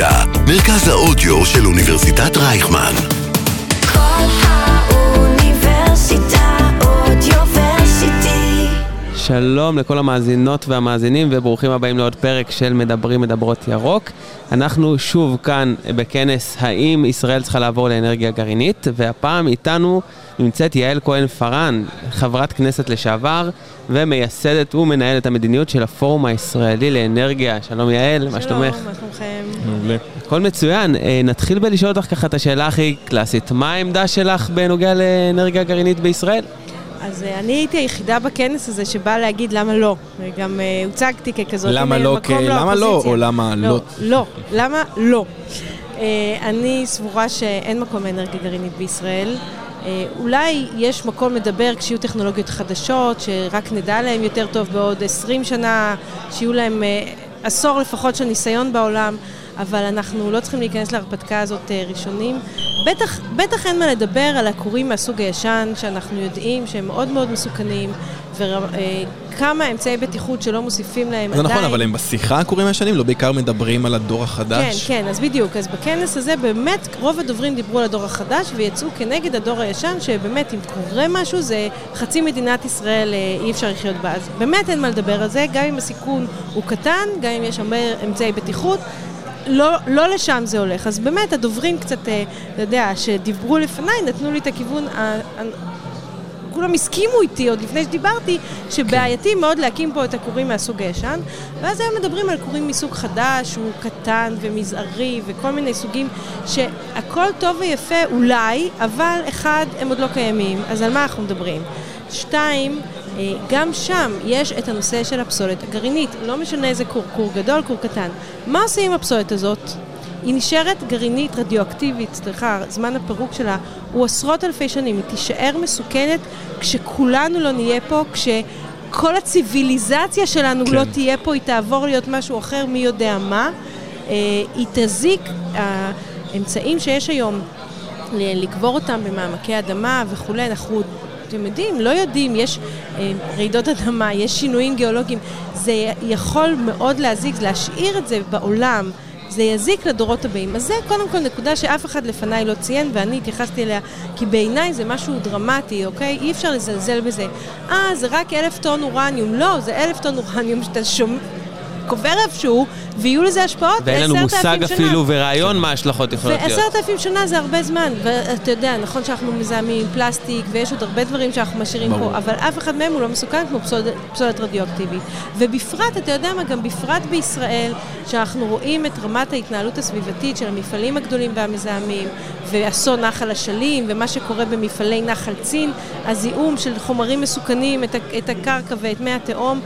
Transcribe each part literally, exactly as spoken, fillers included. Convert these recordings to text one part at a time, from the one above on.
ידע, מרכז האודיו של אוניברסיטת רייכמן. כל האוניברסיטה אודיוורסיטי. שלום לכל המאזינות והמאזינים וברוכים הבאים לעוד פרק של מדברים מדברות ירוק. אנחנו שוב כאן בכנס האם ישראל צריכה לעבור לאנרגיה גרעינית, והפעם איתנו נמצאת יעל כהן פארן, חברת כנסת לשעבר ומייסדת ומנהלת המדיניות של הפורום הישראלי לאנרגיה. שלום יעל, מה שלומך? שלום, מה שלומכם? מעולה. הכל מצוין. נתחיל בלשאול אותך ככה את השאלה הכי קלאסית. מה העמדה שלך בנוגע לאנרגיה גרעינית בישראל? אז אני הייתי היחידה בכנס הזה שבאה להגיד למה לא, וגם הוצגתי ככזאת למה לא, למה לא או למה לא? לא, למה לא. אני סבורה שאין מקום לאנרגיה גרעינית בישראל. אולי יש מקום לדבר כשיהיו טכנולוגיות חדשות, שרק נדע להם יותר טוב בעוד עשרים שנה, שיהיו להם עשור לפחות של ניסיון בעולם, אבל אנחנו לא צריכים להיכנס להרפתקה הזאת ראשונים. בטח, בטח אין מה לדבר על הכורים מהסוג הישן, שאנחנו יודעים שהם מאוד מאוד מסוכנים, וכמה אמצעי בטיחות שלא מוסיפים להם עדיין. זה נכון, אבל הם בשיחה הכורים הישנים, לא בעיקר מדברים על הדור החדש. כן, כן, אז בדיוק. אז בכנס הזה באמת רוב הדוברים דיברו על הדור החדש, ויצאו כנגד הדור הישן, שבאמת אם קורה משהו, זה חצי מדינת ישראל אי אפשר לחיות בה. אז באמת אין מה לדבר על זה, גם אם הסיכון הוא קטן, גם אם יש הרבה אמצעי בטיחות, לא, לא לשם זה הולך. אז באמת הדוברים קצת, אתה יודע, שדיברו לפני, נתנו לי את הכיוון, כולם הסכימו איתי עוד לפני שדיברתי, שבעייתי מאוד להקים פה את הכורים מהסוג הישן, ואז היום מדברים על כורים מסוג חדש, הוא קטן ומזערי וכל מיני סוגים שהכל טוב ויפה אולי, אבל אחד, הם עוד לא קיימים, אז על מה אנחנו מדברים? שתיים, גם שם יש את הנושא של הפסולת הגרעינית, לא משנה איזה קור, קור גדול, קור קטן. מה עושים עם הפסולת הזאת? היא נשארת גרעינית רדיואקטיבית, סליחה, זמן הפירוק שלה הוא עשרות אלפי שנים, היא תישאר מסוכנת כשכולנו לא נהיה פה, כשכל הציביליזציה שלנו כן. לא תהיה פה, היא תעבור להיות משהו אחר, מי יודע מה, היא תזיק, האמצעים שיש היום לקבור אותם במעמקי אדמה וכולי, אנחנו אתם יודעים, לא יודעים, יש אה, רעידות אדמה, יש שינויים גיאולוגיים, זה יכול מאוד להזיק, להשאיר את זה בעולם, זה יזיק לדורות הבאים. אז זה קודם כל נקודה שאף אחד לפניי לא ציין, ואני התייחסתי אליה, כי בעיניי זה משהו דרמטי, אוקיי? אי אפשר לזלזל בזה. אה, זה רק אלף טון אורניום, לא, זה אלף טון אורניום שאתה שומע, קובר איפשהו, ויהיו לזה השפעות ואין לנו מושג אפילו ורעיון מה השלכות יכולות להיות. ועשרת אלפים שנה זה הרבה זמן, ואתה יודע, נכון שאנחנו מזהמים פלסטיק, ויש עוד הרבה דברים שאנחנו משאירים פה, אבל אף אחד מהם הוא לא מסוכן כמו פסולת רדיואקטיבית. ובפרט, אתה יודע מה, גם בפרט בישראל, שאנחנו רואים את רמת ההתנהלות הסביבתית של המפעלים הגדולים והמזהמים, ואסון נחל אשלים, ומה שקורה במפעלי נחל צין, הזיהום של חומרים מסוכנים, את הקרקע ואת מי התהום,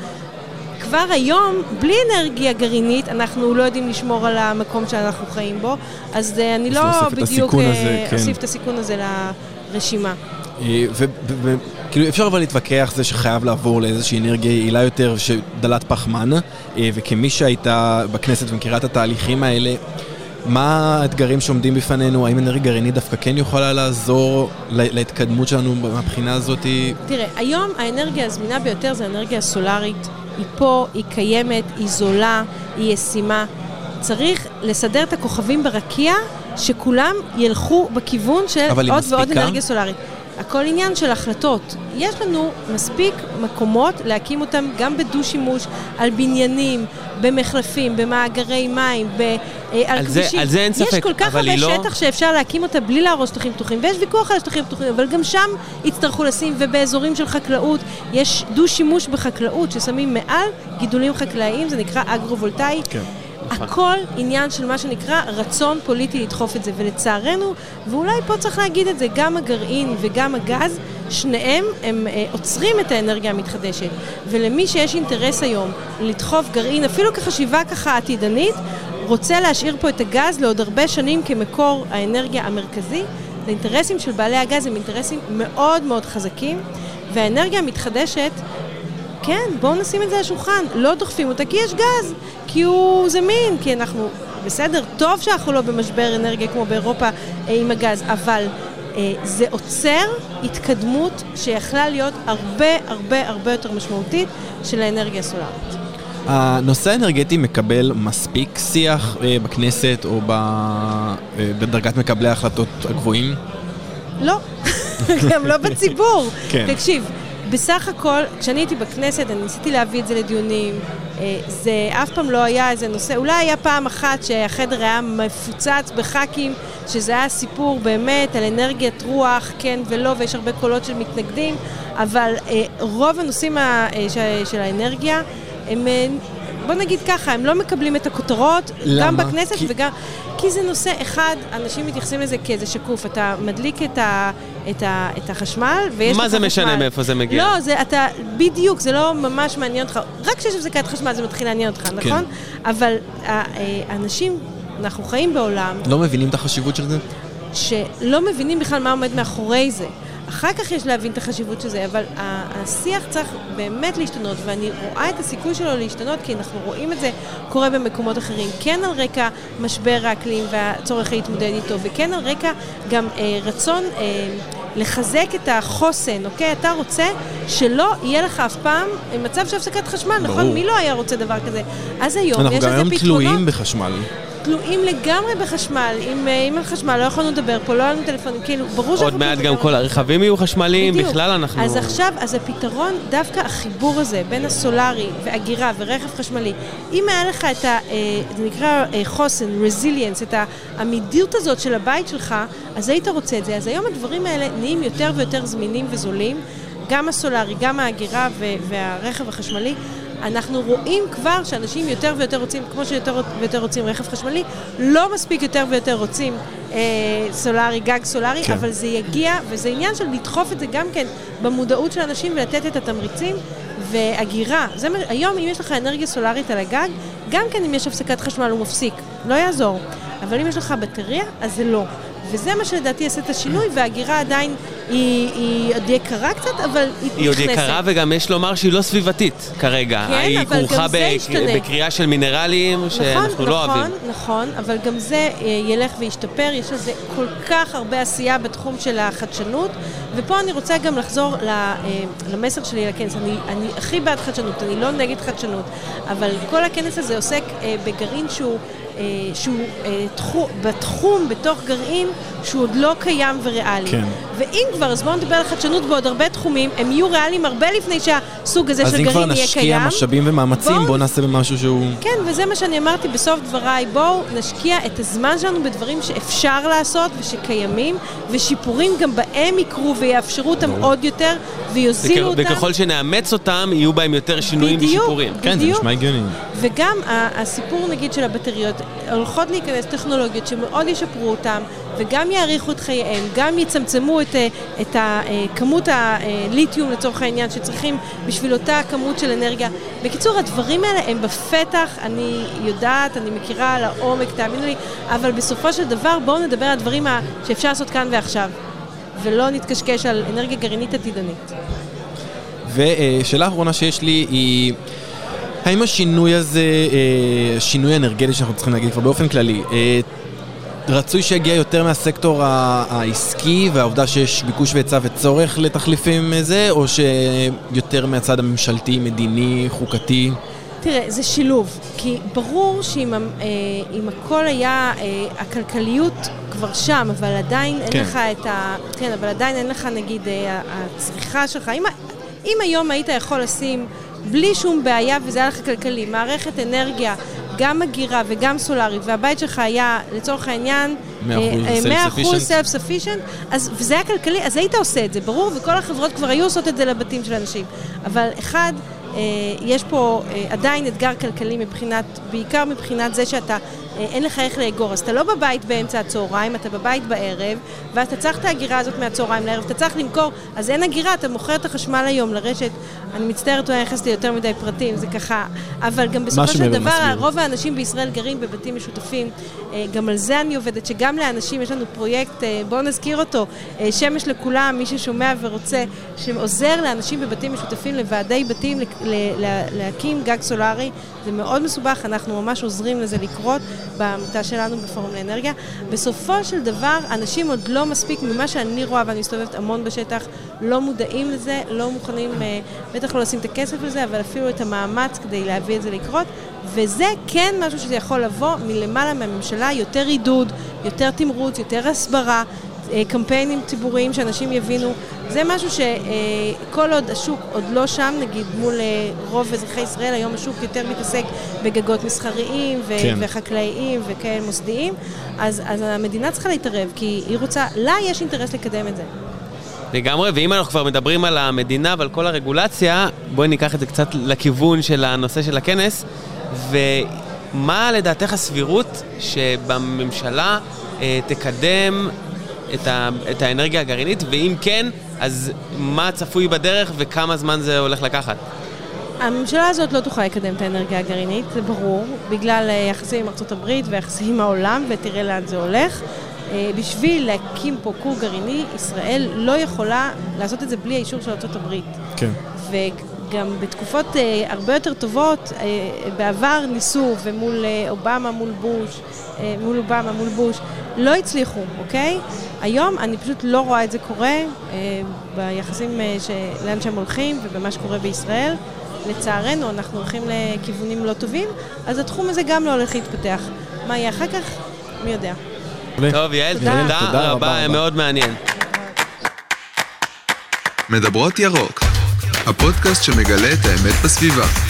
כבר היום, בלי אנרגיה גרעינית, אנחנו לא יודעים לשמור על המקום שאנחנו חיים בו, אז אני לא בדיוק אוסיף את הסיכון הזה לרשימה. וכאילו אפשר אבל להתווכח זה שחייב לעבור לאיזושהי אנרגיה יעילה יותר שדלת פחמן, וכמי שהייתה בכנסת ומכירה את התהליכים האלה, מה האתגרים שעומדים בפנינו? האם אנרגיה גרעינית דווקא כן יכולה לעזור להתקדמות שלנו מהבחינה הזאת? תראה, היום האנרגיה הזמינה ביותר זה האנרגיה הסולרית, היא פה, היא קיימת, היא זולה, היא ישימה. צריך לסדר את הכוכבים ברקיע, שכולם ילכו בכיוון של עוד ועוד אנרגיה סולרית. הכל עניין של החלטות. יש לנו מספיק מקומות להקים אותם גם בדו-שימוש, על בניינים, במחלפים, במאגרי מים, על כבישים. על זה אין ספק. יש כל כך הרבה שטח שאפשר להקים אותה בלי להרוס שטחים פתוחים, ויש ויכוח על שטחים פתוחים, אבל גם שם יצטרכו לשים, ובאזורים של חקלאות, יש דו-שימוש בחקלאות ששמים מעל גידולים חקלאיים, זה נקרא אגרו-וולטאי. כן. הכל עניין של מה שנקרא רצון פוליטי לדחוף את זה, ולצערנו, ואולי פה צריך להגיד את זה, גם הגרעין וגם הגז, שניהם הם אה, עוצרים את האנרגיה המתחדשת, ולמי שיש אינטרס היום לדחוף גרעין, אפילו כחשיבה ככה עתידנית, רוצה להשאיר פה את הגז לעוד הרבה שנים כמקור האנרגיה המרכזי, האינטרסים של בעלי הגז הם אינטרסים מאוד מאוד חזקים, והאנרגיה המתחדשת, כן, בואו נשים את זה לשולחן, לא דוחפים אותה כי יש גז, כי הוא זמין, כי אנחנו בסדר, טוב שאנחנו לא במשבר אנרגיה כמו באירופה עם הגז, אבל אה, זה עוצר התקדמות שיכלה להיות הרבה הרבה הרבה יותר משמעותית של האנרגיה הסולרית. הנושא האנרגטי מקבל מספיק שיח בכנסת או בדרגת מקבלי ההחלטות הגבוהים? לא, גם לא בציבור. תקשיב, בסך הכל, כשאני הייתי בכנסת, אני ניסיתי להביא את זה לדיונים, זה אף פעם לא היה איזה נושא, אולי היה פעם אחת שהחדר היה מפוצץ בחקים, שזה היה סיפור באמת על אנרגיית רוח, כן ולא, ויש הרבה קולות של מתנגדים, אבל רוב הנושאים של האנרגיה, הם, בוא נגיד ככה, הם לא מקבלים את הכותרות, למה? גם בכנסת כי... וגם... כי זה נושא אחד, אנשים מתייחסים לזה כאיזה שקוף, אתה מדליק את, ה, את, ה, את החשמל, ויש... מה זה משנה מאיפה זה מגיע? לא, זה, אתה, בדיוק, זה לא ממש מעניין אותך, רק כשיש הפסקת חשמל זה מתחיל לעניין אותך, כן. נכון? אבל האנשים, אנחנו חיים בעולם... לא מבינים את החשיבות של זה? שלא מבינים בכלל מה עומד מאחורי זה. אחר כך יש להבין את החשיבות של זה, אבל השיח צריך באמת להשתנות, ואני רואה את הסיכוי שלו להשתנות, כי אנחנו רואים את זה קורה במקומות אחרים, כן על רקע משבר האקלים והצורך להתמודד איתו, וכן על רקע גם אה, רצון אה, לחזק את החוסן, אוקיי? אתה רוצה שלא יהיה לך אף פעם מצב שהפסקת חשמל, ברור. נכון? מי לא היה רוצה דבר כזה? אז היום יש איזה פתרונות. תלויים בחשמל. תלויים לגמרי בחשמל, אם, אם החשמל לא יכולנו לדבר פה, לא היה לנו טלפונים, כאילו, ברור שאנחנו... עוד מעט גם כל הרכבים יהיו חשמליים, בכלל אנחנו... אז עכשיו, אז הפתרון, דווקא החיבור הזה, בין הסולרי והגירה ורכב חשמלי, אם היה לך את ה... זה נקרא חוסן, רזיליאנס, את העמידות הזאת של הבית שלך, אז היית רוצה את זה, אז היום הדברים האלה נהיים יותר ויותר זמינים וזולים, גם הסולרי, גם ההגירה והרכב החשמלי, אנחנו רואים כבר שאנשים יותר ויותר רוצים, כמו שיותר ויותר רוצים רכב חשמלי, לא מספיק יותר ויותר רוצים אה, סולרי, גג סולרי, כן. אבל זה יגיע, וזה עניין של לדחוף את זה גם כן במודעות של אנשים ולתת את התמריצים והגירה. זה, היום אם יש לך אנרגיה סולרית על הגג, גם כן אם יש הפסקת חשמל הוא מפסיק, לא יעזור. אבל אם יש לך בטריה, אז זה לא. וזה מה שלדעתי עשה את השינוי, והגירה עדיין היא עוד יקרה קצת, אבל היא נכנסת. היא עוד יקרה וגם יש לומר שהיא לא סביבתית כרגע. היא כרוכה בקריאה של מינרלים שאנחנו לא אוהבים. נכון, נכון, אבל גם זה ילך וישתפר, יש לזה כל כך הרבה עשייה בתחום של החדשנות, ופה אני רוצה גם לחזור למסר שלי לכנס, אני הכי בעד חדשנות, אני לא נגד חדשנות, אבל כל הכנס הזה עוסק בגרעין שהוא... שהוא בתחום, בתוך גרעין, שהוא עוד לא קיים וריאלי. כן. ואם כבר, אז בואו נדבר על חדשנות בעוד הרבה תחומים, הם יהיו ריאליים הרבה לפני שהסוג הזה של גרעין יהיה קיים. אז אם כבר נשקיע משאבים ומאמצים, בואו בוא נעשה במשהו שהוא... כן, וזה מה שאני אמרתי בסוף דבריי, בואו נשקיע את הזמן שלנו בדברים שאפשר לעשות ושקיימים, ושיפורים גם בהם יקרו ויאפשרו אותם בוא. עוד יותר, ויוזילו וכ... אותם. וככל שנאמץ אותם, יהיו בהם יותר שינויים בדיוק, ושיפורים. בדיוק. כן, זה נשמע הגיוני. וגם הסיפור, נגיד, של הבטריות, הולכות להיכנס טכנולוגיות שמאוד ישפרו אותם, וגם יעריכו את חייהם, גם יצמצמו את, את כמות הליתיום לצורך העניין שצריכים בשביל אותה כמות של אנרגיה. בקיצור, הדברים האלה הם בפתח, אני יודעת, אני מכירה לעומק, תאמינו לי, אבל בסופו של דבר בואו נדבר על הדברים שאפשר לעשות כאן ועכשיו, ולא נתקשקש על אנרגיה גרעינית עתידנית. ושאלה האחרונה שיש לי היא... האם השינוי הזה, שינוי אנרגטי שאנחנו צריכים להגיד כבר באופן כללי, רצוי שיגיע יותר מהסקטור העסקי והעובדה שיש ביקוש והיצע וצורך לתחליפים זה, או שיותר מהצד הממשלתי, מדיני, חוקתי? תראה, זה שילוב, כי ברור שאם הכל היה, הכלכליות כבר שם, אבל עדיין אין לך את ה... כן, אבל עדיין אין לך, נגיד, הצריכה שלך. אם היום היית יכול לשים... בלי שום בעיה, וזה היה לך כלכלי, מערכת אנרגיה, גם מגירה וגם סולארית, והבית שלך היה, לצורך העניין, מאה אחוז self-sufficient, אז, וזה היה כלכלי, אז היית עושה את זה, ברור, וכל החברות כבר היו עושות את זה לבתים של אנשים. אבל אחד, יש פה עדיין אתגר כלכלי מבחינת, בעיקר מבחינת זה שאתה, אין לך איך לאגור, אז אתה לא בבית באמצע הצהריים, אתה בבית בערב, ואז אתה צריך את ההגירה הזאת מהצהריים לערב, אתה צריך למכור, אז אין הגירה, אתה מוכר את החשמל היום לרשת, אני מצטערת, הוא היחס לי יותר מדי פרטים, זה ככה, אבל גם בסופו של דבר, רוב האנשים בישראל גרים בבתים משותפים, גם על זה אני עובדת, שגם לאנשים יש לנו פרויקט, בואו נזכיר אותו, שמש לכולם, מי ששומע ורוצה, שעוזר לאנשים בבתים משותפים, לוועדי בתים, להקים גג סולרי, זה מאוד מסובך, אנחנו ממש עוזרים לזה לקרות, בעמותה שלנו בפורום לאנרגיה. בסופו של דבר, אנשים עוד לא מספיק ממה שאני רואה, ואני מסתובבת המון בשטח, לא מודעים לזה, לא מוכנים, בטח לא לשים את הכסף לזה, אבל אפילו את המאמץ כדי להביא את זה לקרות. וזה כן משהו שזה יכול לבוא מלמעלה מהממשלה, יותר עידוד, יותר תמרוץ, יותר הסברה, קמפיינים ציבוריים שאנשים יבינו. זה משהו שכל עוד השוק עוד לא שם, נגיד מול רוב אזרחי ישראל, היום השוק יותר מתעסק בגגות מסחריים ו- כן. וחקלאיים וכאל מוסדיים, אז, אז המדינה צריכה להתערב, כי היא רוצה, לה יש אינטרס לקדם את זה. לגמרי, ואם אנחנו כבר מדברים על המדינה ועל כל הרגולציה, בואי ניקח את זה קצת לכיוון של הנושא של הכנס, ומה לדעתך הסבירות שבממשלה אה, תקדם את, ה, את האנרגיה הגרעינית, ואם כן, אז מה צפוי בדרך וכמה זמן זה הולך לקחת? הממשלה הזאת לא תוכל לקדם את האנרגיה הגרעינית, זה ברור, בגלל יחסים עם ארצות הברית ויחסים עם העולם, ותראה לאן זה הולך. בשביל להקים פה כור גרעיני, ישראל לא יכולה לעשות את זה בלי האישור של ארצות הברית. כן. וגם בתקופות הרבה יותר טובות, בעבר ניסו, ומול אובמה, מול בוש, מול אובמה, מול בוש, לא הצליחו, אוקיי? היום אני פשוט לא רואה את זה קורה ביחסים לאן שהם הולכים ובמה שקורה בישראל. לצערנו, אנחנו הולכים לכיוונים לא טובים, אז התחום הזה גם לא הולך להתפתח. מה יהיה אחר כך? מי יודע. טוב, יעל, תודה רבה, מאוד מעניין. מדברות ירוק, הפודקאסט שמגלה את האמת בסביבה.